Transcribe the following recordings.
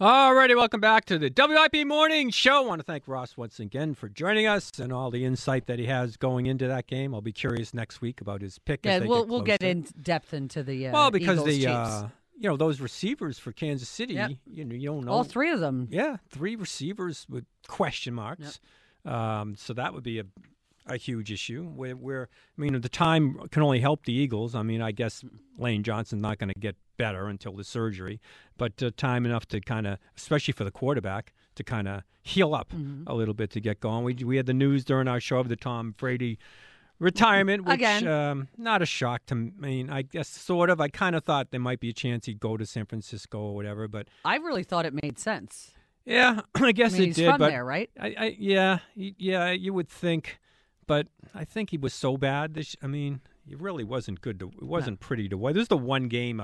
Alrighty, welcome back to the WIP Morning Show. I want to thank Ross once again for joining us and all the insight that he has going into that game. I'll be curious next week about his pick. Yeah, we'll get in depth into the Eagles, Chiefs. You know, those receivers for Kansas City. Yep. You don't know all 3 of them. Yeah, 3 receivers with question marks. Yep. So that would be a huge issue. Where I mean, the time can only help the Eagles. I mean, I guess Lane Johnson's not going to get better until the surgery, but time enough to kind of, especially for the quarterback, to kind of heal up a little bit to get going. We had the news during our show of the Tom Brady retirement, which not a shock to me. I mean, I guess sort of. I kind of thought there might be a chance he'd go to San Francisco or whatever, but I really thought it made sense. Yeah, I guess it he's did. From but there, right? Yeah, you would think. But I think he was so bad. It really wasn't good. It wasn't pretty to watch. This is the one game,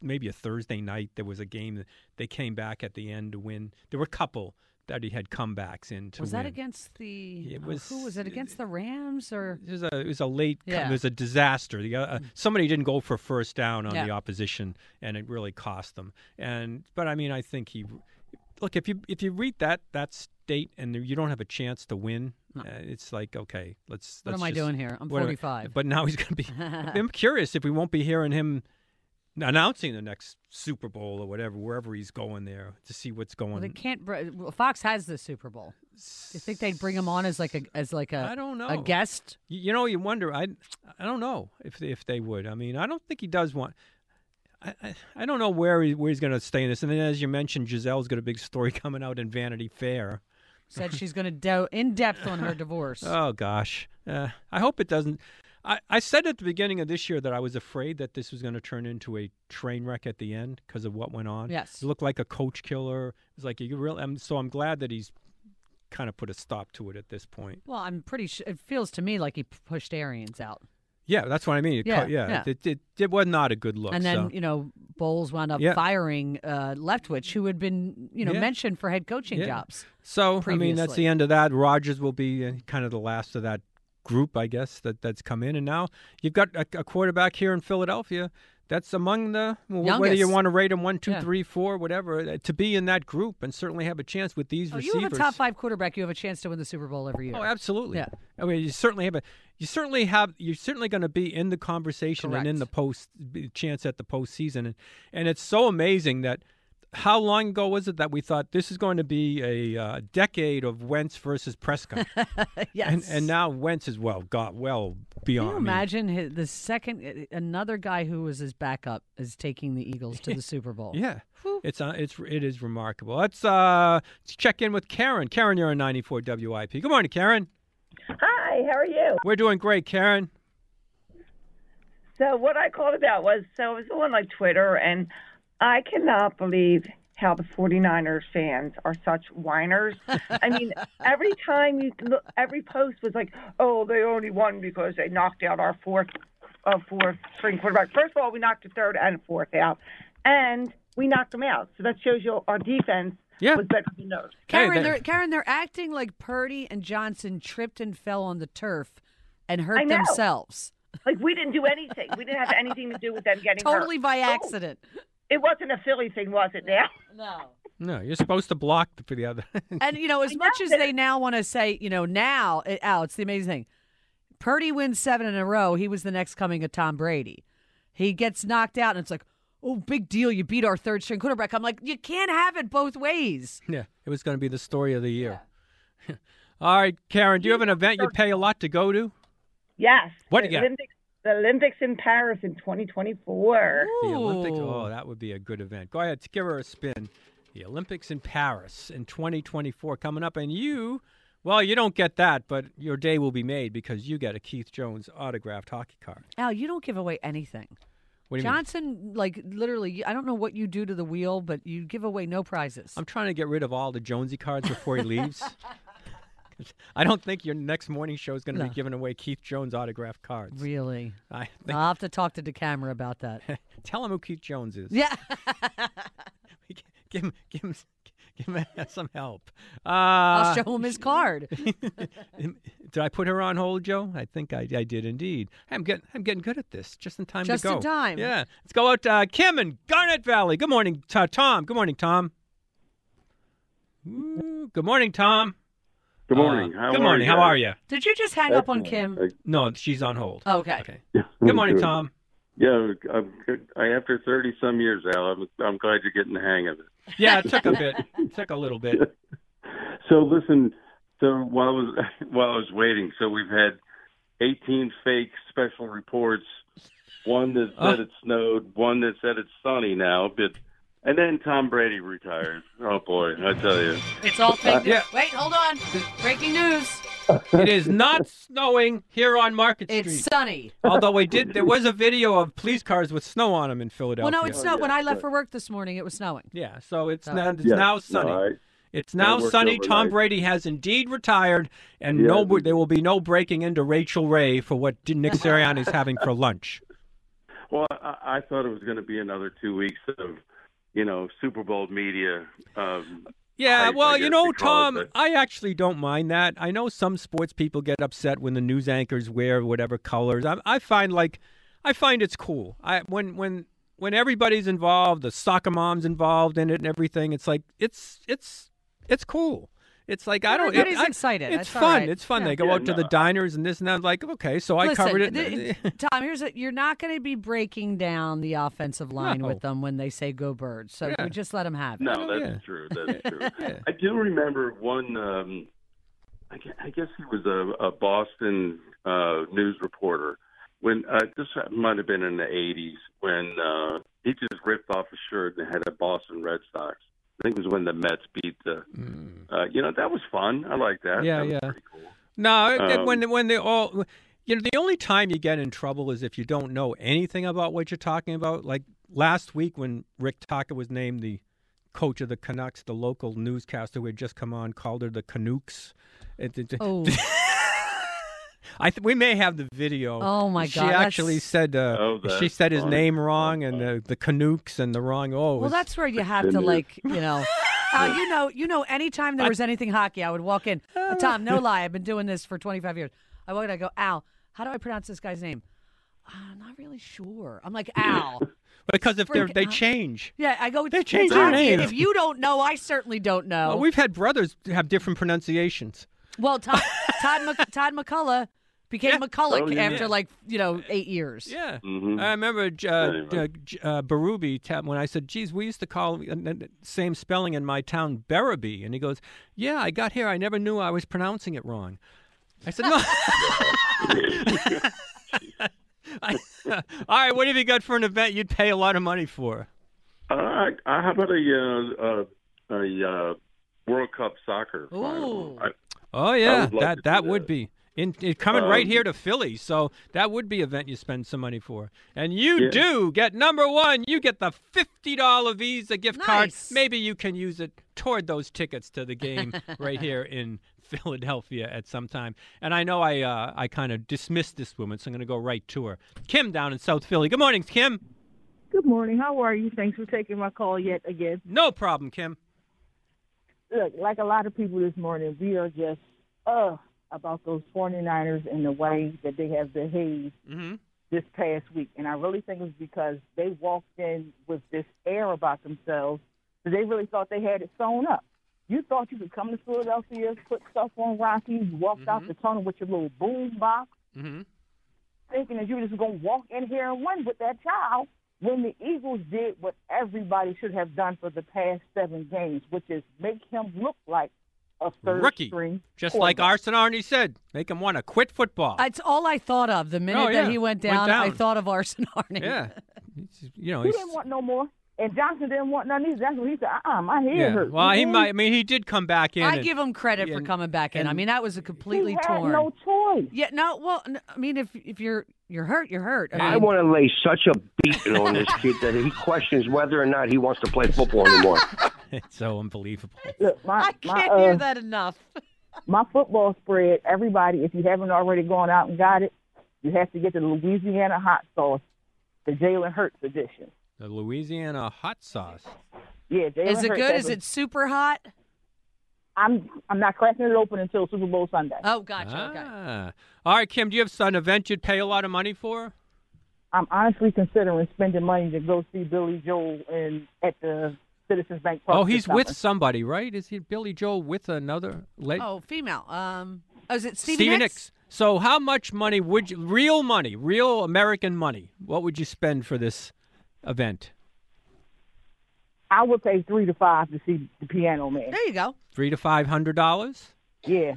maybe a Thursday night, there was a game that they came back at the end to win. There were a couple that he had comebacks in to win. Was that against the? Who was it against? The Rams or? It was a late. Yeah. It was a disaster. Somebody didn't go for first down on the opposition, and it really cost them. But I think he. Look, if you read that state and you don't have a chance to win, it's like, okay, let's. What am I doing here? I'm 45. But now he's going to be. I'm curious if we won't be hearing him announcing the next Super Bowl or whatever, wherever he's going there to see what's going. Well, they can't. Fox has the Super Bowl. Do you think they'd bring him on as I don't know, a guest? You know, you wonder. I don't know if they would. I mean, I don't think he does want. I don't know where he's going to stay in this. And then, as you mentioned, Giselle's got a big story coming out in Vanity Fair. Said she's going to go in depth on her divorce. Oh, gosh. I hope it doesn't. I said at the beginning of this year that I was afraid that this was going to turn into a train wreck at the end because of what went on. Yes. It looked like a coach killer. It's like, so I'm glad that he's kind of put a stop to it at this point. Well, I'm pretty sure it feels to me like he pushed Arians out. Yeah, that's what I mean. Yeah. It was not a good look. And then, Bowles wound up firing Leftwich, who had been, mentioned for head coaching jobs. So, previously. That's the end of that. Rodgers will be kind of the last of that group, I guess, that's come in. And now you've got a quarterback here in Philadelphia that's among the youngest. Whether you want to rate him 1, 2, 3, 4, whatever, to be in that group and certainly have a chance with these receivers. You have a top 5 quarterback, you have a chance to win the Super Bowl every year. Oh, absolutely. Yeah. You're certainly going to be in the conversation. Correct. And in the chance at the postseason. And it's so amazing that how long ago was it that we thought this is going to be a decade of Wentz versus Prescott? Yes. And now Wentz has got well beyond. Can you imagine another guy who was his backup is taking the Eagles to the Super Bowl? Yeah. Whew. It is remarkable. Let's check in with Karen. Karen, you're on 94 WIP. Good morning, Karen. Hi, how are you? We're doing great, Karen. So what I called about was, it was on like Twitter, and I cannot believe how the 49ers fans are such whiners. Every time every post was like, oh, they only won because they knocked out our fourth string quarterback. First of all, we knocked the third and fourth out, and we knocked them out. So that shows you our defense was better than theirs. Karen, they're acting like Purdy and Johnson tripped and fell on the turf and hurt themselves. Like, we didn't do anything. We didn't have anything to do with them getting hurt. Totally by accident. Oh. It wasn't a Philly thing, was it, now? No, you're supposed to block for the other. And, as much as they now want to say, now, it's the amazing thing. Purdy wins 7 in a row. He was the next coming of Tom Brady. He gets knocked out, and it's like, oh, big deal, you beat our third string quarterback. I'm like, you can't have it both ways. Yeah, it was going to be the story of the year. Yeah. All right, Karen, do you have an event you pay a lot to go to? Yes. What do you got? The Olympics in Paris in 2024. Ooh. The Olympics, oh, that would be a good event. Go ahead, give her a spin. The Olympics in Paris in 2024 coming up, and you... Well, you don't get that, but your day will be made because you get a Keith Jones autographed hockey card. Al, you don't give away anything. What do you mean? Like, literally, I don't know what you do to the wheel, but you give away no prizes. I'm trying to get rid of all the Jonesy cards before he leaves. I don't think your next morning show is going to be giving away Keith Jones autographed cards. Really? I'll have to talk to the camera about that. Tell him who Keith Jones is. Yeah. Give him... Give me some help. I'll show him his card. Did I put her on hold, Joe? I think I did indeed. I'm getting good at this. Just in time to go. Just in time. Yeah. Let's go out to Kim in Garnet Valley. Good morning, Tom. Good morning, Tom. Ooh, good morning, Tom. Good morning. How are you? Did you just hang up on Kim? No, she's on hold. Oh, okay. Good morning, Tom. Yeah, after 30-some years, Al, I'm glad you're getting the hang of it. Yeah, it took a bit. It took a little bit. So, listen, while I was waiting, so we've had 18 fake special reports, one that said it snowed, one that said it's sunny now, and then Tom Brady retired. Oh, boy, I tell you. It's all fake news. Yeah. Wait, hold on. Breaking news. It is not snowing here on Market Street. It's sunny. Although there was a video of police cars with snow on them in Philadelphia. Well, no, it's not. When I left for work this morning, it was snowing. Yeah, so it's now sunny. No, it's now sunny. Tom Brady has indeed retired, and there will be no breaking into Rachel Ray for what Nick Sirianni is having for lunch. Well, I thought it was going to be another 2 weeks of, Super Bowl media. Yeah, well, Tom, I actually don't mind that. I know some sports people get upset when the news anchors wear whatever colors. I find it's cool. When everybody's involved, the soccer mom's involved in it and everything. It's like it's cool. It's like excited. It's fun. Right. It's fun. Yeah. They go out to the diners and this and that. I'm like, okay, so I covered it. Tom, you're not going to be breaking down the offensive line with them when they say "Go Birds." So you just let them have it. No, that's true. That's true. Yeah. I do remember one. I guess he was a Boston news reporter. When this might have been in the '80s, when he just ripped off a shirt and had a Boston Red Sox. I think it was when the Mets beat the. That was fun. I like that. Yeah, that was pretty cool. No, when they all, the only time you get in trouble is if you don't know anything about what you're talking about. Like last week when Rick Tocchet was named the coach of the Canucks, the local newscaster who had just come on called her the Canucks. We may have the video. Oh my God! She actually said she said his name wrong, and the Canucks and the wrong O's. Well, that's where you have to anytime there was anything hockey, I would walk in. Tom, no lie, I've been doing this for 25 years. I walk in, I go, Al, how do I pronounce this guy's name? I'm not really sure. I'm like, Al. Because if they change. Yeah, I go, they change their name. If you don't know, I certainly don't know. Well, we've had brothers have different pronunciations. Well, Todd McCullough became McCulloch after 8 years. Yeah. Mm-hmm. I remember Berube, when I said, geez, we used to call the same spelling in my town Berube. And he goes, yeah, I got here. I never knew I was pronouncing it wrong. I said, no. All right, what have you got for an event you'd pay a lot of money for? How about a World Cup soccer final? Oh, yeah, that would be. Coming right here to Philly, so that would be an event you spend some money for. And you do get number one. You get the $50 Visa gift card. Maybe you can use it toward those tickets to the game right here in Philadelphia at some time. And I know I kind of dismissed this woman, so I'm going to go right to her. Kim down in South Philly. Good morning, Kim. Good morning. How are you? Thanks for taking my call yet again. No problem, Kim. Look, like a lot of people this morning, we are just about those 49ers and the way that they have behaved this past week. And I really think it was because they walked in with this air about themselves that they really thought they had it sewn up. You thought you could come to Philadelphia, put stuff on Rocky, you walked out the tunnel with your little boom box, thinking that you were just going to walk in here and win with that child. when the Eagles did what everybody should have done for the past 7 games, which is make him look like a third-string just like Arsen Arne said, make him want to quit football. It's all I thought of. The minute that he went down, I thought of Arsen Arne. Yeah. You know, he didn't want no more. And Johnson didn't want none of these. That's when he said, my head hurts. Well, he might. I mean, he did come back in. I give him credit for coming back in. I mean, that was a completely torn. He had no choice. Yeah, no, well, I mean, if you're hurt, you're hurt. I want to lay such a beating on this kid that he questions whether or not he wants to play football anymore. It's so unbelievable. Look, I can't hear that enough. My football spread, everybody, if you haven't already gone out and got it, you have to get the Louisiana hot sauce, the Jalen Hurts edition. The Louisiana hot sauce. Yeah, is it good? Is it super hot? I'm not cracking it open until Super Bowl Sunday. Oh, gotcha. Okay. All right, Kim, do you have an event you'd pay a lot of money for? I'm honestly considering spending money to go see Billy Joel at the Citizens Bank Park. Oh, he's with somebody, right? Is he Billy Joel with another lady? Oh, female. Is it Stevie Nicks? So how much money would you, real money, real American money, what would you spend for this event? I would pay $3 to $5 to see the Piano Man. There you go. $300 to $500. Yeah.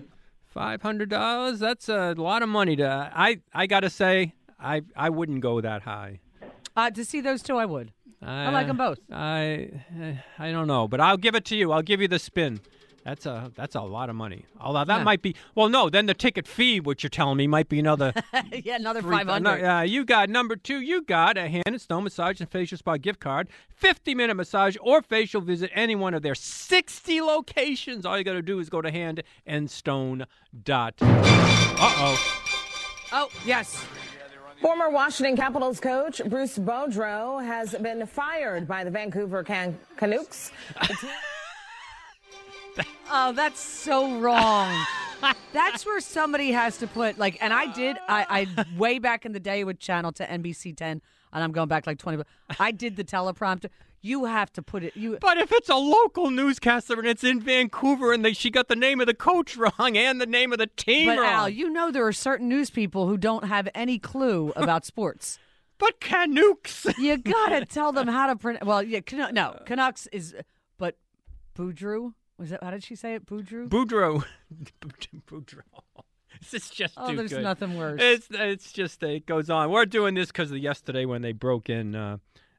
$500. That's a lot of money. I gotta say, I wouldn't go that high. To see those two, I would. I like them both. I don't know, but I'll give it to you. I'll give you the spin. That's a lot of money. Although that might be then the ticket fee, which you're telling me, might be another another $500. You got number 2. You got a hand and snow massage and facial spa gift card, 50-minute massage or facial visit any one of their 60 locations. All you got to do is go to handandstone.com. Oh yes. Former Washington Capitals coach Bruce Boudreau has been fired by the Vancouver Canucks. Oh, that's so wrong. That's where somebody has to put, like, and I way back in the day would channel to NBC 10, and I'm going back like 20, I did the teleprompter. You have to put it. But if it's a local newscaster and it's in Vancouver and she got the name of the coach wrong and the name of the team wrong. But Al, you know there are certain news people who don't have any clue about sports. But Canucks. You got to tell them how to pronounce. Well, yeah, Canucks is, but Boudreau? Was that, how did she say it? Boudreau. Boudreau. This is just too good. Oh, there's nothing worse. It's just, it goes on. We're doing this because of yesterday when they broke in.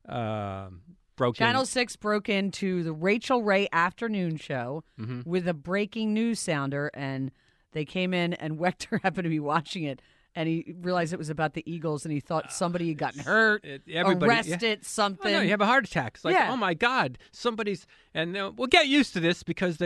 Channel 6 broke into the Rachel Ray afternoon show with a breaking news sounder, and they came in, and Wechter happened to be watching it, and he realized it was about the Eagles, and he thought somebody had gotten hurt, arrested, something. Oh, no, you have a heart attack. It's like, oh, my God, somebody's – and we'll get used to this because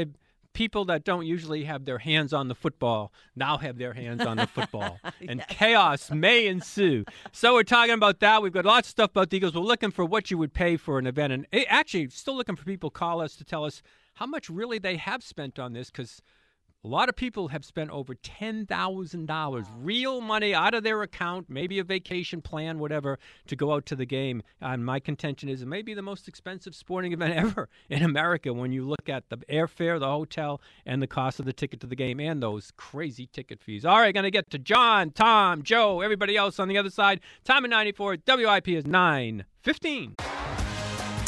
people that don't usually have their hands on the football now have their hands on the football, and chaos may ensue. So we're talking about that. We've got lots of stuff about the Eagles. We're looking for what you would pay for an event, and actually still looking for people call us to tell us how much really they have spent on this because – a lot of people have spent over $10,000, real money out of their account, maybe a vacation plan, whatever, to go out to the game. And my contention is it may be the most expensive sporting event ever in America when you look at the airfare, the hotel, and the cost of the ticket to the game and those crazy ticket fees. All right, going to get to John, Tom, Joe, everybody else on the other side. Time at 94, WIP is 9:15.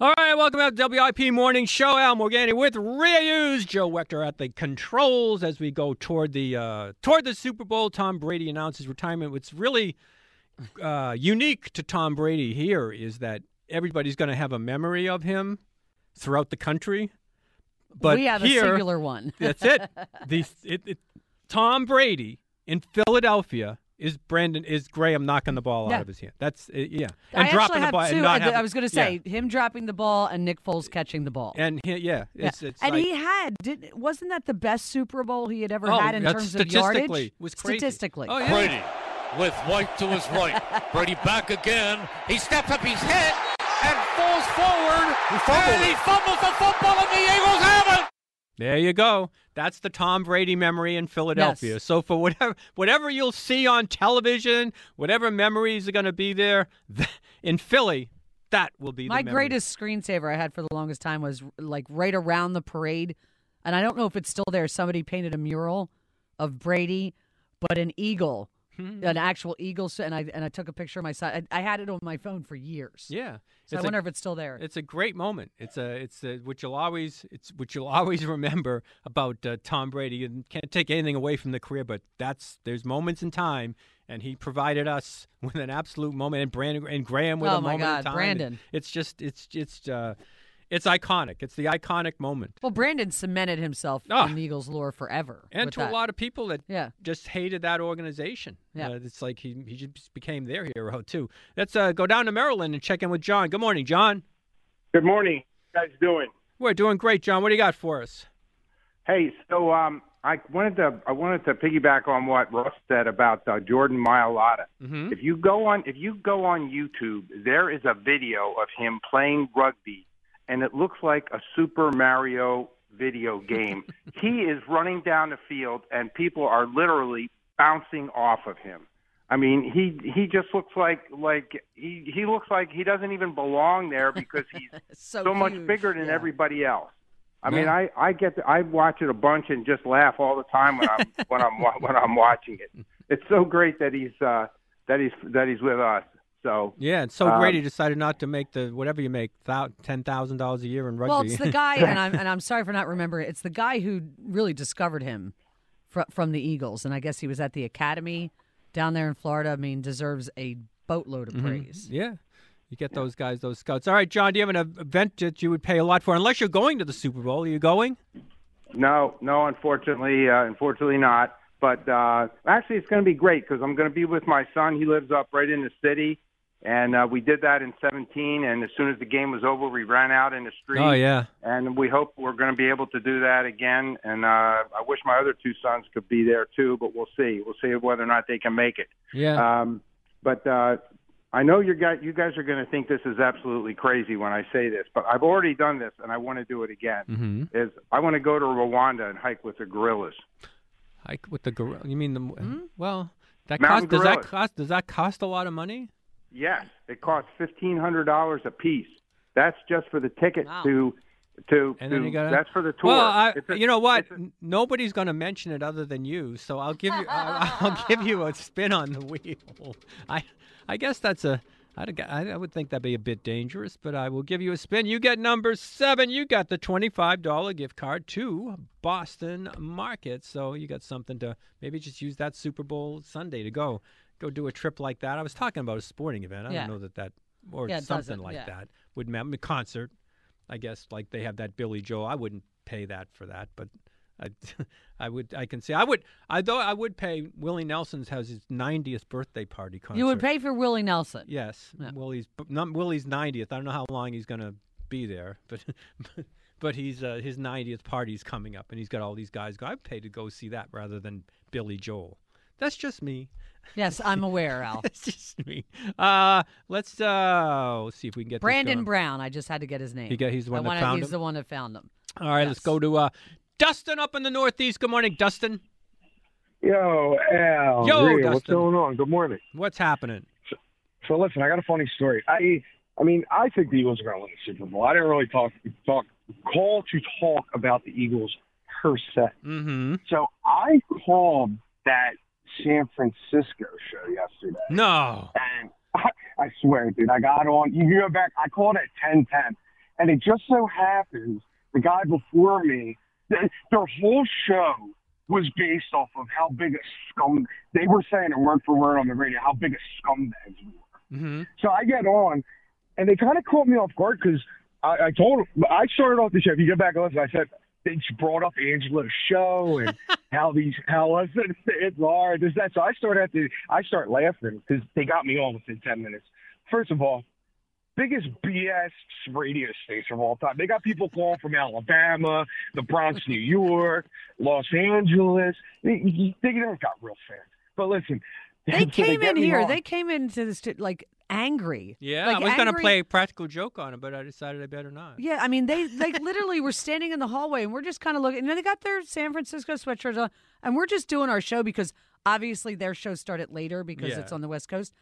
All right, welcome back to WIP Morning Show. Al Morgani with Rayus. Joe Wechter at the controls as we go toward the Super Bowl. Tom Brady announces retirement. What's really unique to Tom Brady here is that everybody's going to have a memory of him throughout the country. But we have here, a singular one. That's it. Tom Brady in Philadelphia. Is Graham knocking the ball out of his hand? That's yeah. And I dropping the ball. Two, and not I was going to say him dropping the ball and Nick Foles catching the ball. And wasn't that the best Super Bowl he had ever had in terms of yardage? Was crazy. Statistically, Brady with White to his right. Brady back again. He steps up. He's hit and falls forward. He fumbles the football, and the Eagles have it. There you go. That's the Tom Brady memory in Philadelphia. Yes. So for whatever you'll see on television, whatever memories are going to be there in Philly, that will be my greatest screensaver I had for the longest time was like right around the parade. And I don't know if it's still there. Somebody painted a mural of Brady, but an eagle, an actual eagle. And I took a picture of my son. I had it on my phone for years. Yeah. So I wonder if it's still there. It's a great moment. It's what you'll always remember about Tom Brady. You can't take anything away from the career, but there's moments in time, and he provided us with an absolute moment, and Graham with a moment in time. Brandon. It's iconic. It's the iconic moment. Well, Brandon cemented himself in the Eagles lore forever. And to a lot of people that just hated that organization. Yeah. It's like he just became their hero, too. Let's go down to Maryland and check in with John. Good morning, John. Good morning. How you guys doing? We're doing great, John. What do you got for us? Hey, so I wanted to piggyback on what Russ said about Jordan Mailata. Mm-hmm. If you go on YouTube, there is a video of him playing rugby. And it looks like a Super Mario video game. He is running down the field, and people are literally bouncing off of him. I mean, he just looks like he looks like he doesn't even belong there because he's so much bigger than everybody else. I mean, I watch it a bunch and just laugh all the time when I'm when I'm watching it. It's so great that he's with us. So yeah, it's so great he decided not to make the whatever you make $10,000 a year in rugby. Well, it's the guy, and I'm sorry for not remembering. It's the guy who really discovered him from the Eagles, and I guess he was at the academy down there in Florida. I mean, deserves a boatload of praise. Mm-hmm. Yeah, you get those guys, those scouts. All right, John, do you have an event that you would pay a lot for, unless you're going to the Super Bowl? Are you going? No, unfortunately not. But actually, it's going to be great because I'm going to be with my son. He lives up right in the city. And we did that in 2017, and as soon as the game was over, we ran out in the street. Oh, yeah. And we hope we're going to be able to do that again. And I wish my other two sons could be there, too, but we'll see. We'll see whether or not they can make it. Yeah. But I know you guys are going to think this is absolutely crazy when I say this, but I've already done this, and I want to do it again, is I want to go to Rwanda and hike with the gorillas. Hike with the gorilla? You mean the well? Does that cost a lot of money? Yes, it costs $1,500 a piece. That's just for the ticket that's for the tour. Well, you know what? Nobody's going to mention it other than you, so I'll give you a spin on the wheel. I guess that's I would think that'd be a bit dangerous, but I will give you a spin. You get number 7. You got the $25 gift card to Boston Market. So you got something to maybe just use that Super Bowl Sunday to go do a trip like that. I was talking about a sporting event. I don't know that would mean a concert. I guess like they have that Billy Joel. I wouldn't pay that for that, but I would pay. Willie Nelson's has his 90th birthday party concert. You would pay for Willie Nelson. Yes, yeah. Willie's 90th. I don't know how long he's going to be there, but he's his 90th party's coming up, and he's got all these guys. I'd pay to go see that rather than Billy Joel. That's just me. Yes, I'm aware, Al. That's just me. Let's see if we can get Brandon Brown. I just had to get his name. He's the one that found him. He's the one that found him. All right, let's go to Dustin up in the Northeast. Good morning, Dustin. Yo, Al. Yo, Ray, what's going on? Good morning. What's happening? So listen, I got a funny story. I mean, I think the Eagles are going to win the Super Bowl. I didn't really talk about the Eagles per se. Mm-hmm. So I called that San Francisco show yesterday. No. And I swear, dude, I got on. You go back. I called it 10:10, and it just so happens the guy before me, their whole show was based off of how big a scumbag they were saying it word for word on the radio, how big a scumbags we were. Mm-hmm. So I get on, and they kind of caught me off guard because I told them, I started off the show. If you go back and listen, I said they brought up Angela's show and how it's hard, this, that. So I start laughing because they got me on within 10 minutes. First of all, biggest BS radio station of all time. They got people calling from Alabama, the Bronx, New York, Los Angeles. They never got real fans. But listen, They came into this like angry. Yeah, like, I was going to play a practical joke on it, but I decided I better not. Yeah, I mean, they literally were standing in the hallway, and we're just kind of looking. And then they got their San Francisco sweatshirts on, and we're just doing our show because obviously their show started later because it's on the West Coast.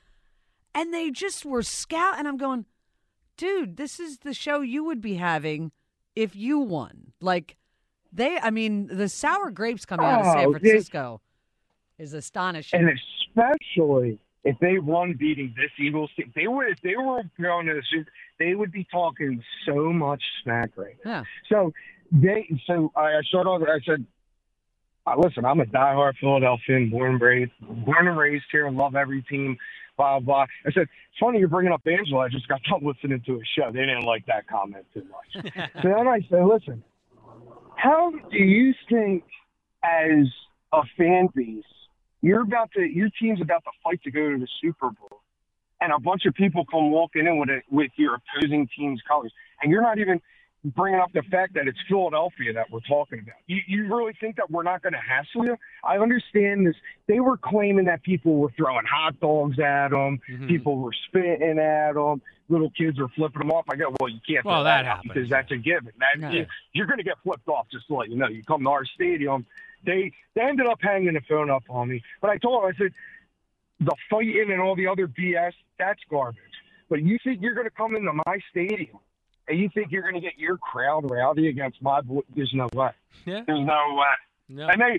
And they just were scouting, and I'm going, dude, this is the show you would be having if you won. Like, the sour grapes coming out of San Francisco is astonishing. And especially if they won beating this Eagles team, if they were going to the Super, they would be talking so much smack right now. Yeah. So I started off, I said, listen, I'm a diehard Philadelphian, born and raised here, and love every team, blah, blah. I said, it's funny you're bringing up Angela. I just got done listening to a show. They didn't like that comment too much. So then I said, listen, how do you think as a fan base, your team's about to fight to go to the Super Bowl, and a bunch of people come walking in with your opposing team's colors, and you're not even bringing up the fact that it's Philadelphia that we're talking about. You really think that we're not going to hassle you? I understand this. They were claiming that people were throwing hot dogs at them. Mm-hmm. People were spitting at them. Little kids were flipping them off. I go, well, you can't throw that out because that's a given. You're going to get flipped off, just to let you know. You come to our stadium. They ended up hanging the phone up on me. But I told them, I said, the fighting and all the other BS, that's garbage. But you think you're going to come into my stadium and you think you're going to get your crowd rowdy against my boy? There's no way. Yeah. There's no way. No. And they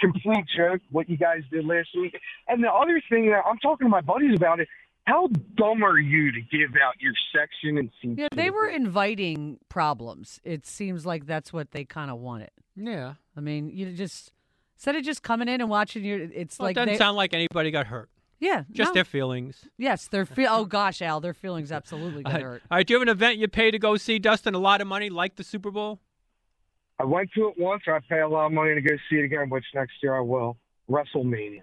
complete joke what you guys did last week. And the other thing that I'm talking to my buddies about it, how dumb are you to give out your section and seat? Yeah, they were inviting problems. It seems like that's what they kind of wanted. Yeah. I mean, you just instead of just coming in and watching your, it's well, like it doesn't sound like anybody got hurt. Yeah. Just their feelings. Yes, their oh gosh, Al, their feelings absolutely got hurt. All right, do you have an event you pay to go see, Dustin, a lot of money like the Super Bowl? I went to it once. I pay a lot of money to go see it again, which next year I will. WrestleMania.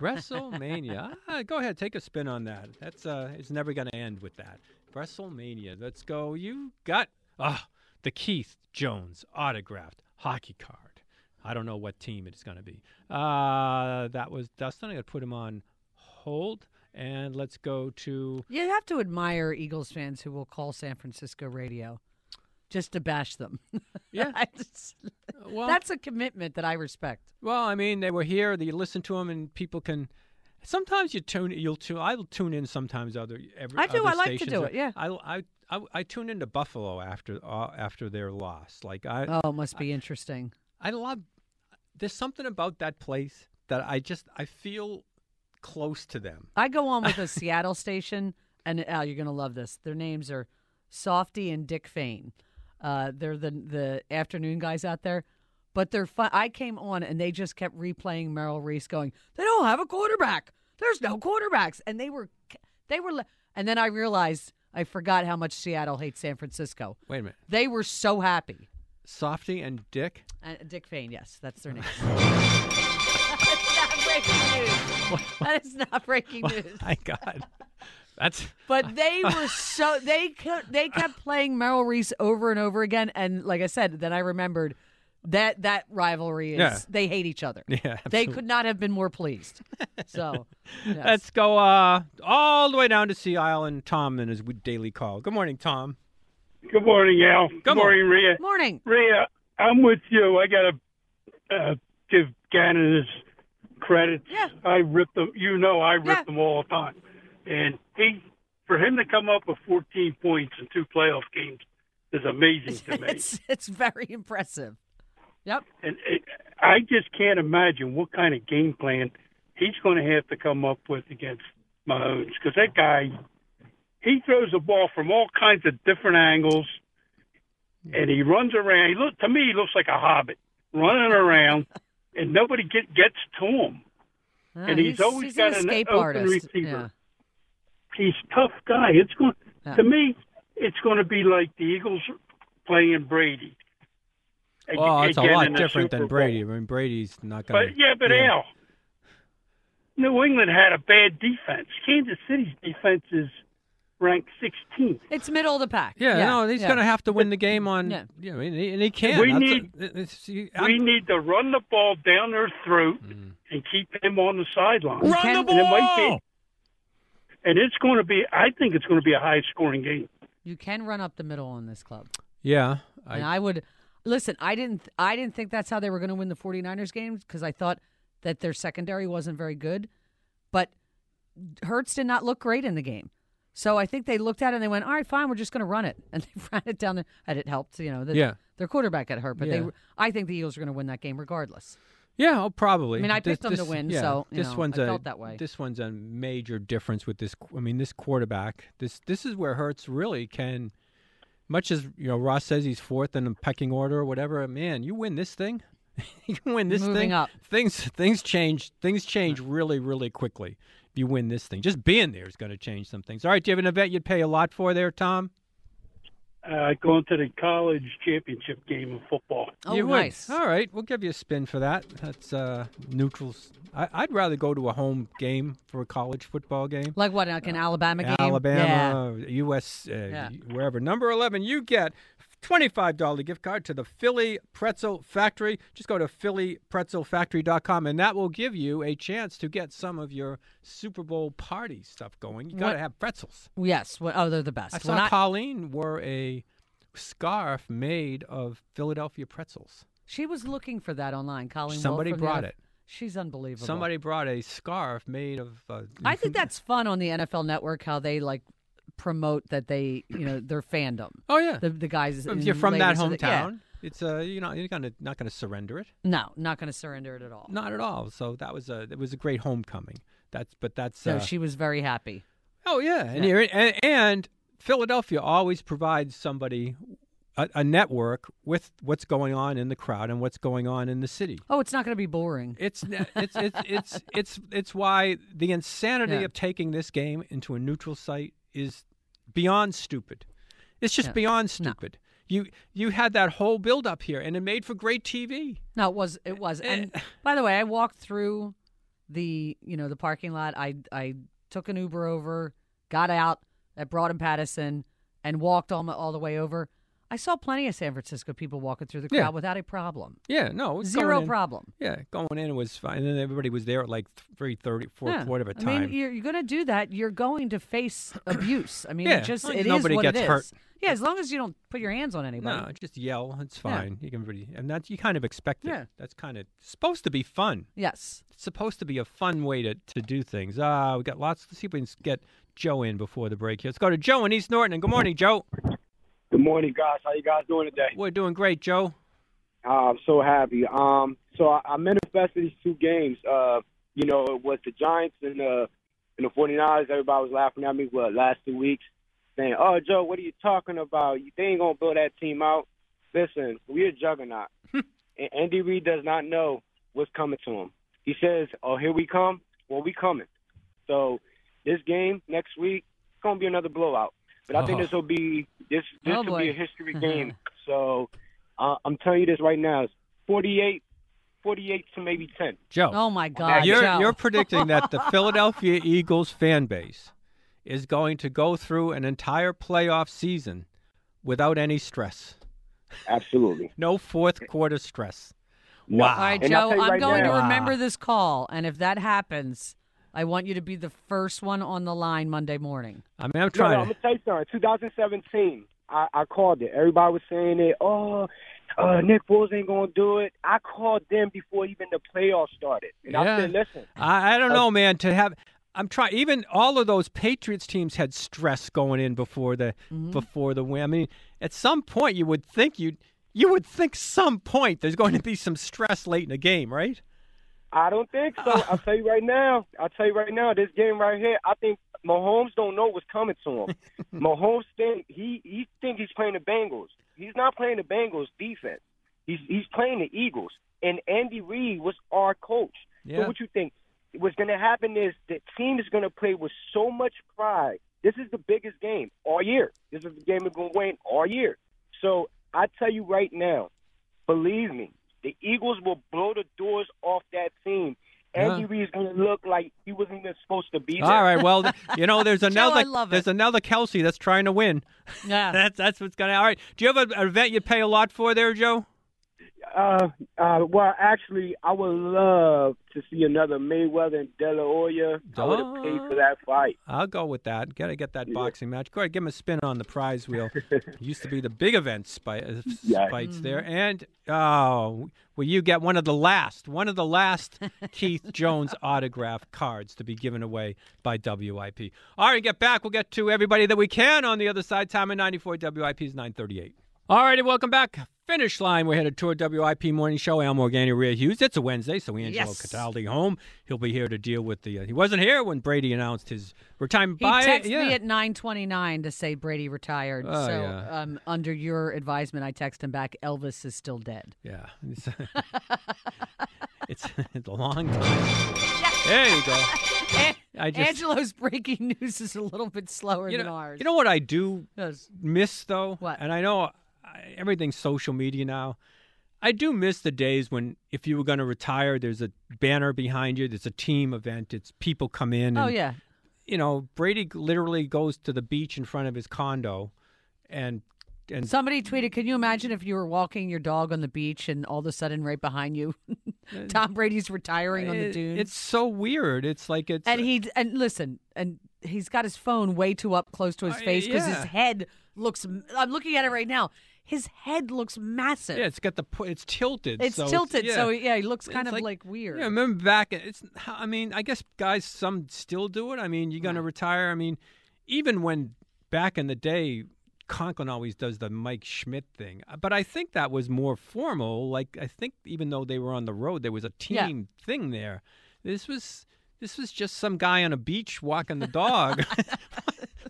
Go ahead, take a spin on that. That's it's never going to end with that. WrestleMania. Let's go. You got the Keith Jones autographed hockey card. I don't know what team it's going to be. That was Dustin. I got to put him on hold, and let's go to. You have to admire Eagles fans who will call San Francisco radio just to bash them. Yeah. That's a commitment that I respect. Well, I mean, they were here. They listen to them, and people can. Sometimes you tune. I'll tune in sometimes. I like to do it. Yeah. I tune into Buffalo after their loss. Like it must be interesting. I love. There's something about that place that I feel close to them. I go on with a Seattle station, and Al, you're gonna love this. Their names are Softie and Dick Fane. They're the afternoon guys out there, but they're fun. I came on and they just kept replaying Merrill Reese going, "They don't have a quarterback. There's no quarterbacks," and they were, and then I realized. I forgot how much Seattle hates San Francisco. Wait a minute. They were so happy. Softie and Dick? Dick Fane, yes. That's their name. That is not breaking news. My God. But they were so... They kept playing Merrill Reese over and over again. And like I said, then I remembered that rivalry is... Yeah. They hate each other. Yeah, absolutely. They could not have been more pleased. So... Yes. Let's go all the way down to Sea Island. Tom in his daily call. Good morning, Tom. Good morning, Al. Good morning, Rhea. Morning, Rhea. I'm with you. I gotta give Gannon his credits. Yeah. I rip them. You know I rip them all the time. And for him to come up with 14 points in two playoff games is amazing to me. It's very impressive. Yep. And I just can't imagine what kind of game plan he's going to have to come up with against Mahomes, because that guy, he throws the ball from all kinds of different angles, and he runs around. To me, he looks like a hobbit running around, and nobody gets to him. And he's always got an open receiver. Yeah. He's a tough guy. To me, it's going to be like the Eagles playing Brady. Oh, it's a lot different than Brady. I mean, Brady's not going to... Al, New England had a bad defense. Kansas City's defense is ranked 16th. It's middle of the pack. He's going to have to win the game on... and he can. We need to run the ball down their throat and keep him on the sideline. Run the ball! And it's going to be... I think it's going to be a high-scoring game. You can run up the middle on this club. Yeah. And I would... Listen, I didn't think that's how they were going to win the 49ers game, because I thought that their secondary wasn't very good. But Hurts did not look great in the game. So I think they looked at it and they went, all right, fine, we're just going to run it. And they ran it down. And it helped. Their quarterback got hurt. But I think the Eagles are going to win that game regardless. Yeah, probably. I mean, I picked them to win, so I felt that way. This one's a major difference with this. I mean, this quarterback, this is where Hurts really can... Much as Ross says he's fourth in the pecking order or whatever, man, you win this thing. You can win this thing. Up. Things change. Things change really, really quickly. If you win this thing, just being there is going to change some things. All right, do you have an event you'd pay a lot for there, Tom? Going to the college championship game in football. Oh, you nice. Would. All right, we'll give you a spin for that. That's neutrals. I'd rather go to a home game for a college football game. Like what, like an Alabama game? Alabama, U.S., wherever. Number 11, you get $25 gift card to the Philly Pretzel Factory. Just go to phillypretzelfactory.com, and that will give you a chance to get some of your Super Bowl party stuff going. You got to have pretzels. Yes. They're the best. I saw Colleen wore a scarf made of Philadelphia pretzels. She was looking for that online, Colleen. Somebody brought it. She's unbelievable. Somebody brought a scarf made of... I think that's fun on the NFL Network, how they, promote that they, their fandom. Oh, yeah. The guys. If you're from that hometown, it's not going to surrender it. No, not going to surrender it at all. Not at all. So it was a great homecoming. So she was very happy. Oh, yeah. And Philadelphia always provides somebody... A network with what's going on in the crowd and what's going on in the city. Oh, it's not going to be boring. It's why the insanity of taking this game into a neutral site is beyond stupid. It's just beyond stupid. No. You had that whole build up here, and it made for great TV. No, it was. And by the way, I walked through the the parking lot. I took an Uber over, got out at Broad and Pattison, and walked all the way over. I saw plenty of San Francisco people walking through the crowd without a problem. Yeah, no. Zero problem. Yeah, going in was fine. And then everybody was there at 3:30, 4:15 of a time. I mean, you're going to do that. You're going to face abuse. I mean, nobody gets hurt. Yeah, as long as you don't put your hands on anybody. No, just yell. It's fine. Yeah. You kind of expect it. Yeah. That's kind of supposed to be fun. Yes. It's supposed to be a fun way to do things. We got lots. Let's see if we can get Joe in before the break here. Let's go to Joe in East Norton. Good morning, Joe. Good morning, guys. How you guys doing today? We're doing great, Joe. I'm so happy. So I manifested these two games. It was the Giants and the 49ers. Everybody was laughing at me last 2 weeks, saying, "Oh, Joe, what are you talking about? They ain't gonna blow that team out." Listen, we're a juggernaut, and Andy Reid does not know what's coming to him. He says, "Oh, here we come." Well, we coming. So this game next week, it's gonna be another blowout. But I think this will be be a history game. So I'm telling you this right now: it's 48 to maybe 10. Joe, oh my God, you're predicting that the Philadelphia Eagles fan base is going to go through an entire playoff season without any stress. Absolutely, no fourth quarter stress. Wow. All right, Joe, I'm going to remember this call, and if that happens, I want you to be the first one on the line Monday morning. I mean, I'm trying. I'm going to tell you something. 2017, I called it. Everybody was saying it. Oh, Nick Foles ain't going to do it. I called them before even the playoffs started. And I said, listen. I don't know, man, to have – I'm trying. Even all of those Patriots teams had stress going in before the win. I mean, at some point you would think some point there's going to be some stress late in the game, right? I don't think so. I'll tell you right now, this game right here, I think Mahomes don't know what's coming to him. Mahomes think he think he's playing the Bengals. He's not playing the Bengals defense. He's playing the Eagles. And Andy Reid was our coach. Yeah. So what you think? What's going to happen is the team is going to play with so much pride. This is the biggest game all year. This is the game we're going to win all year. So I tell you right now, believe me, the Eagles will blow the doors off that team. Andy Reid is going to look like he wasn't even supposed to be there. All right, well, there's another Kelsey that's trying to win. Yeah, that's what's going to. All right, do you have an event you'd pay a lot for there, Joe? Well, actually, I would love to see another Mayweather and De La Hoya. I would have paid for that fight. I'll go with that. Got to get that boxing match. Go ahead, give him a spin on the prize wheel. Used to be the big event fights there. And, will you get one of the last Keith Jones autograph cards to be given away by WIP. All right, get back. We'll get to everybody that we can on the other side. Time at 94, WIP is 938. All righty, welcome back. Finish line. We're headed toward WIP Morning Show. Al Morgani, Rhea Hughes. It's a Wednesday, so we Angelo Cataldi home. He'll be here to deal with the. He wasn't here when Brady announced his retirement. He texted me at 9:29 to say Brady retired. Under your advisement, I text him back. Elvis is still dead. Yeah, it's a long time. There you go. Angelo's breaking news is a little bit slower than ours. You know what I do miss though? What? And I know. Everything's social media now. I do miss the days when if you were going to retire, there's a banner behind you. There's a team event. It's people come in. And, Brady literally goes to the beach in front of his condo. And somebody tweeted, can you imagine if you were walking your dog on the beach and all of a sudden right behind you, Tom Brady's retiring on the dunes? It's so weird. It's like it's... And he's got his phone way too up close to his face because his head looks... I'm looking at it right now. His head looks massive. Yeah, it's tilted. He looks kind of like weird. Yeah, remember back. I guess guys, some still do it. I mean, you're going to retire. I mean, even when back in the day, Conklin always does the Mike Schmidt thing, but I think that was more formal. Like I think even though they were on the road, there was a team thing there. This was just some guy on a beach walking the dog.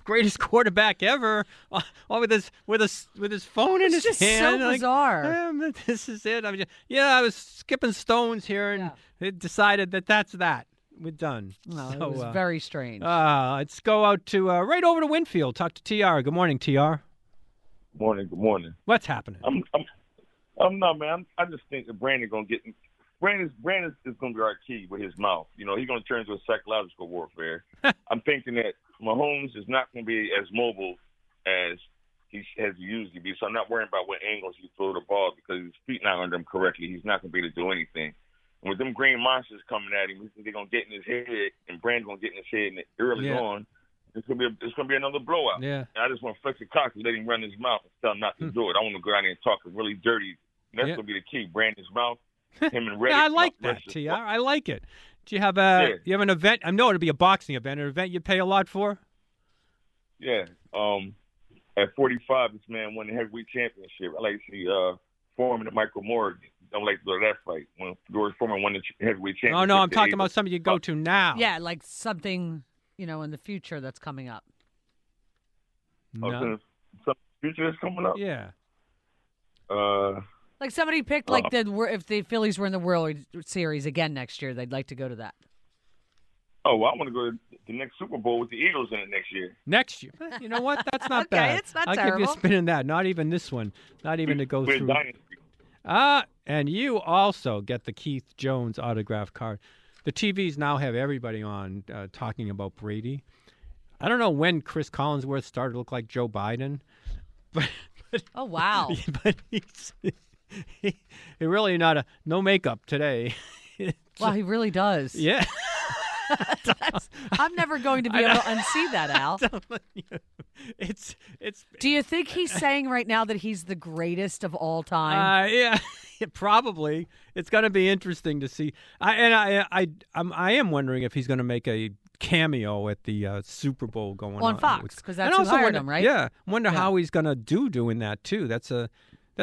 Greatest quarterback ever, all with his phone in his hand. It's just so bizarre. Like, this is it. I mean, I was skipping stones here, and it decided that's that. We're done. No, so, it was very strange. Let's go out to right over to Winfield. Talk to TR. Good morning, TR. Good morning. What's happening? I'm not, man. I just think that Brandon's going to get. Brandon is going to be our key with his mouth. He's going to turn into a psychological warfare. I'm thinking that Mahomes is not going to be as mobile as he usually be. So I'm not worrying about what angles he throw the ball because his feet not under him correctly. He's not going to be able to do anything. And with them green monsters coming at him, they're going to get in his head, and Brandon's going to get in his head early on. It's going to be another blowout. Yeah. And I just want to flex the cock and let him run his mouth and tell him not to do it. I want to go out there and talk really dirty. And that's going to be the key. Brandon's mouth, him and Reddick. I like that, TR. I like it. Do you have you have an event? I know it'll be a boxing event. An event you pay a lot for? Yeah. At 45, this man won the heavyweight championship. I like to see Foreman and Michael Morgan. I would like to go to that fight when George Foreman won the heavyweight championship. Oh no, I'm talking about something you go to now. Yeah, like something in the future that's coming up. No. Something in the future that's coming up. Yeah. Like somebody picked, if the Phillies were in the World Series again next year, they'd like to go to that. Oh, well, I want to go to the next Super Bowl with the Eagles in it next year. Next year? You know what? That's not bad. Okay, it's not terrible. I'll give you a spin in that. Not even this one. Not even to go through. And you also get the Keith Jones autograph card. The TVs now have everybody on talking about Brady. I don't know when Chris Collinsworth started to look like Joe Biden. But oh, wow. But he's... He really not no makeup today. Wow, he really does. Yeah. I'm never going to be able to unsee that, Al. It's. Do you think he's saying right now that he's the greatest of all time? Yeah, probably. It's going to be interesting to see. I am wondering if he's going to make a cameo at the Super Bowl going on Fox, because that's who hired him, right? Yeah, wonder how he's going to do doing that too. That's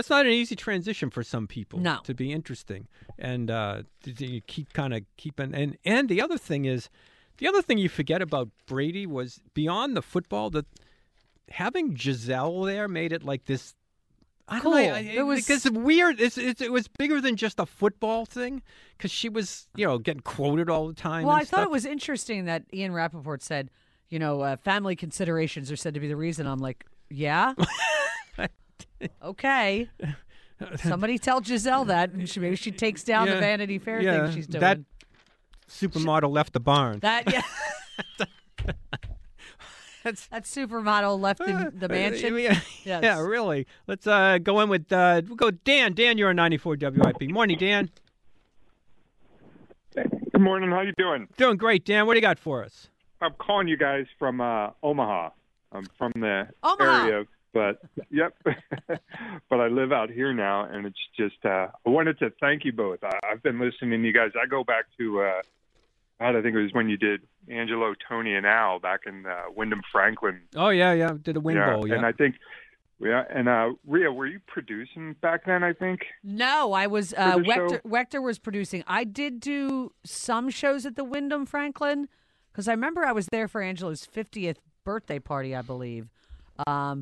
not an easy transition for some people. No. To be interesting and to keep and the other thing is, the other thing you forget about Brady was beyond the football, that having Giselle there made it like this. It was weird. It was bigger than just a football thing, because she was, getting quoted all the time. Well, I thought it was interesting that Ian Rappaport said, family considerations are said to be the reason. I'm like, yeah? Okay. Somebody tell Giselle that. Maybe she takes down the Vanity Fair thing she's doing. That supermodel left the barn. That supermodel left the mansion. Yeah, really. Let's go in with we'll go Dan. Dan, you're on 94 WIP. Morning, Dan. Good morning. How you doing? Doing great, Dan. What do you got for us? I'm calling you guys from Omaha. I'm from the area, but but I live out here now, and it's just I wanted to thank you both. I've been listening to you guys. I go back to. I think it was when you did Angelo, Tony, and Al back in Wyndham Franklin. Oh, yeah. Did a Wing Bowl, yeah. And I think, and Rhea, were you producing back then, I think? No, I was. Wechter was producing. I did do some shows at the Wyndham Franklin, because I remember I was there for Angelo's 50th birthday party, I believe. No,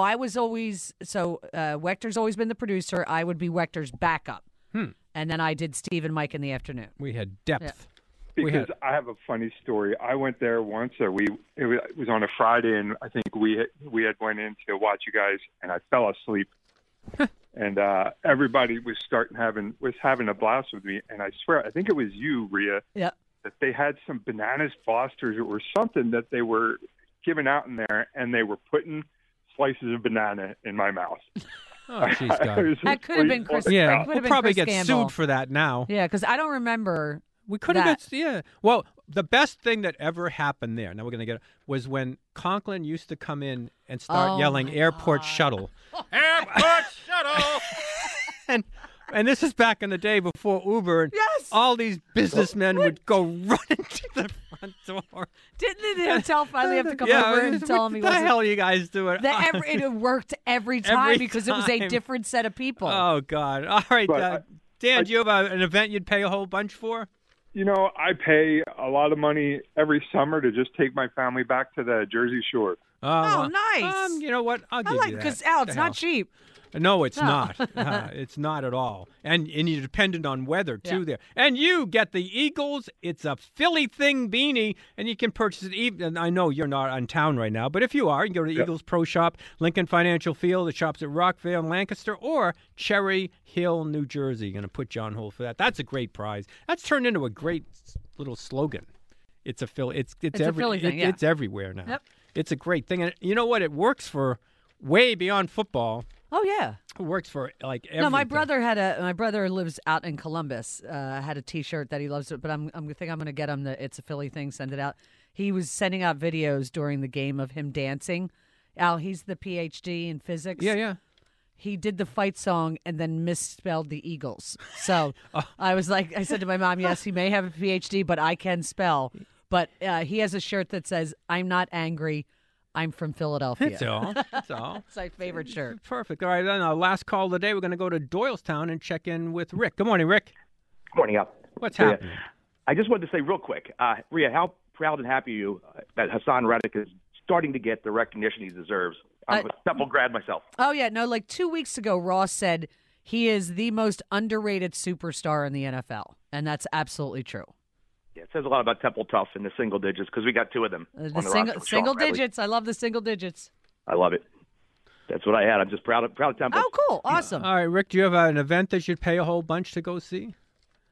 I was always, Wechter's always been the producer. I would be Wechter's backup. And then I did Steve and Mike in the afternoon. We had depth. Yeah. I have a funny story. I went there once. It was on a Friday, and I think we had went in to watch you guys, and I fell asleep. And everybody was having a blast with me. And I swear, I think it was you, Rhea, that they had some bananas Fosters or something that they were giving out in there, and they were putting slices of banana in my mouth. Oh, geez, God. That could have been Chris. Yeah, we'll probably get sued for that now. Yeah, because I don't remember. We could have got. Yeah. Well, the best thing that ever happened there. Now we're gonna get was when Conklin used to come in and start yelling "Airport Shuttle." Airport Shuttle. And this is back in the day before Uber. Yes. All these businessmen would go running to the front door. Didn't the hotel finally have to come over and tell him he wasn't? What the hell are you guys doing? It worked every time because it was a different set of people. Oh, God. All right. Dan, do you have an event you'd pay a whole bunch for? I pay a lot of money every summer to just take my family back to the Jersey Shore. Nice. You know what? I'll give you that. Because, Al, it's not cheap. No, it's not. It's not at all. And you're dependent on weather, too, there. And you get the Eagles. It's a Philly thing beanie, and you can purchase it. And I know you're not on town right now, but if you are, you can go to the Eagles Pro Shop, Lincoln Financial Field, the shops at Rockville and Lancaster, or Cherry Hill, New Jersey. Going to put you on hold for that. That's a great prize. That's turned into a great little slogan. It's a Philly. It's a Philly thing, It's everywhere now. Yep. It's a great thing. And you know what? It works for way beyond football. Oh yeah, it works for like everything. No, my brother lives out in Columbus. Had a T-shirt that he loves, but I think I'm going to get him the "It's a Philly thing." Send it out. He was sending out videos during the game of him dancing. Al, he's the PhD in physics. Yeah. He did the fight song and then misspelled the Eagles. So I said to my mom, "Yes, he may have a PhD, but I can spell." But he has a shirt that says, "I'm not angry. I'm from Philadelphia." That's all. It's my favorite shirt. Perfect. All right, then our last call today. We're going to go to Doylestown and check in with Rick. Good morning, Rick. Good morning, Al. What's happening? I just wanted to say real quick, Rhea, how proud and happy are you that Hassan Reddick is starting to get the recognition he deserves. I'm a Temple grad myself. Oh, yeah. No, like 2 weeks ago, Ross said he is the most underrated superstar in the NFL, and that's absolutely true. Yeah, it says a lot about Temple Toughs in the single digits, because we got two of them. Single digits. I love the single digits. I love it. That's what I had. I'm just proud of Temple. Oh, cool. Awesome. All right, Rick, do you have an event that you'd pay a whole bunch to go see?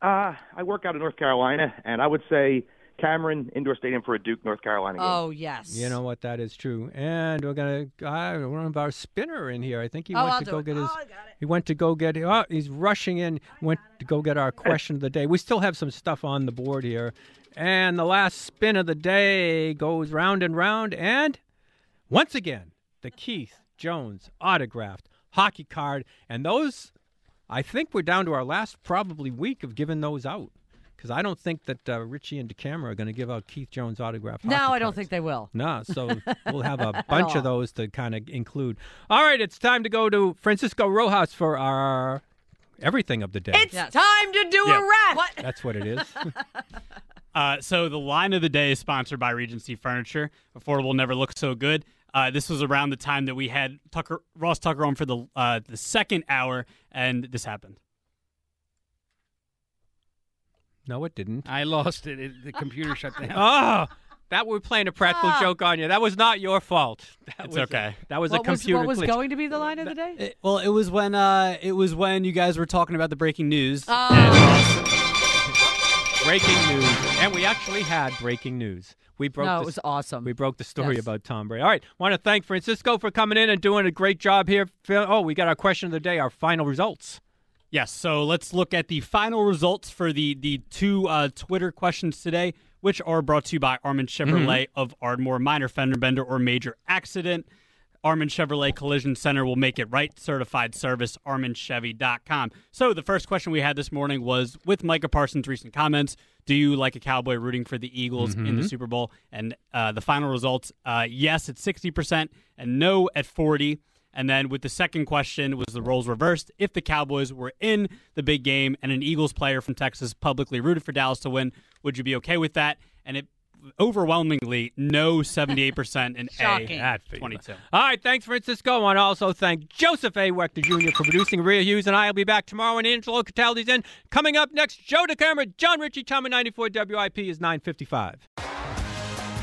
I work out in North Carolina, and I would say Cameron Indoor Stadium for a Duke, North Carolina game. Oh, yes. You know what? That is true. And we're going to one of our spinner in here. I think he he's rushing in, went to go get our question of the day. We still have some stuff on the board here. And the last spin of the day goes round and round. And once again, the Keith Jones autographed hockey card. And those, I think we're down to our last probably week of giving those out. Because I don't think that Richie and DeCamera are going to give out Keith Jones autograph. No, I don't think they will. No, so we'll have a bunch of those to kind of include. All right, it's time to go to Francisco Rojas for our everything of the day. It's time to do a wrap. What? That's what it is. So the line of the day is sponsored by Regency Furniture. Affordable never looked so good. This was around the time that we had Ross Tucker on for the second hour, and this happened. No, it didn't. I lost it. The computer shut down. Oh, that we're playing a practical joke on you. That was not your fault. That was okay. That was a computer glitch. What was going to be the line of the day? It was when you guys were talking about the breaking news. Breaking news. And we actually had breaking news. It was awesome. We broke the story about Tom Brady. All right. Want to thank Francisco for coming in and doing a great job here. Oh, we got our question of the day, our final results. Yes, so let's look at the final results for the two Twitter questions today, which are brought to you by Armen Chevrolet of Ardmore. Minor fender bender or major accident, Armen Chevrolet Collision Center will make it right. Certified service, armenchevy.com. So the first question we had this morning was, with Micah Parsons' recent comments, do you like a Cowboy rooting for the Eagles in the Super Bowl? And the final results, yes at 60% and no at 40%. And then with the second question was the roles reversed. If the Cowboys were in the big game and an Eagles player from Texas publicly rooted for Dallas to win, would you be okay with that? And it overwhelmingly, no, 78% and A at 22. All right, thanks, Francisco. I want to also thank Joseph A. Wechter Jr. for producing. Rhea Hughes and I will be back tomorrow when Angelo Cataldi's in. Coming up next, Joe DeCamera, John Ritchie, Tommy 94, WIP is 955.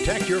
Protect your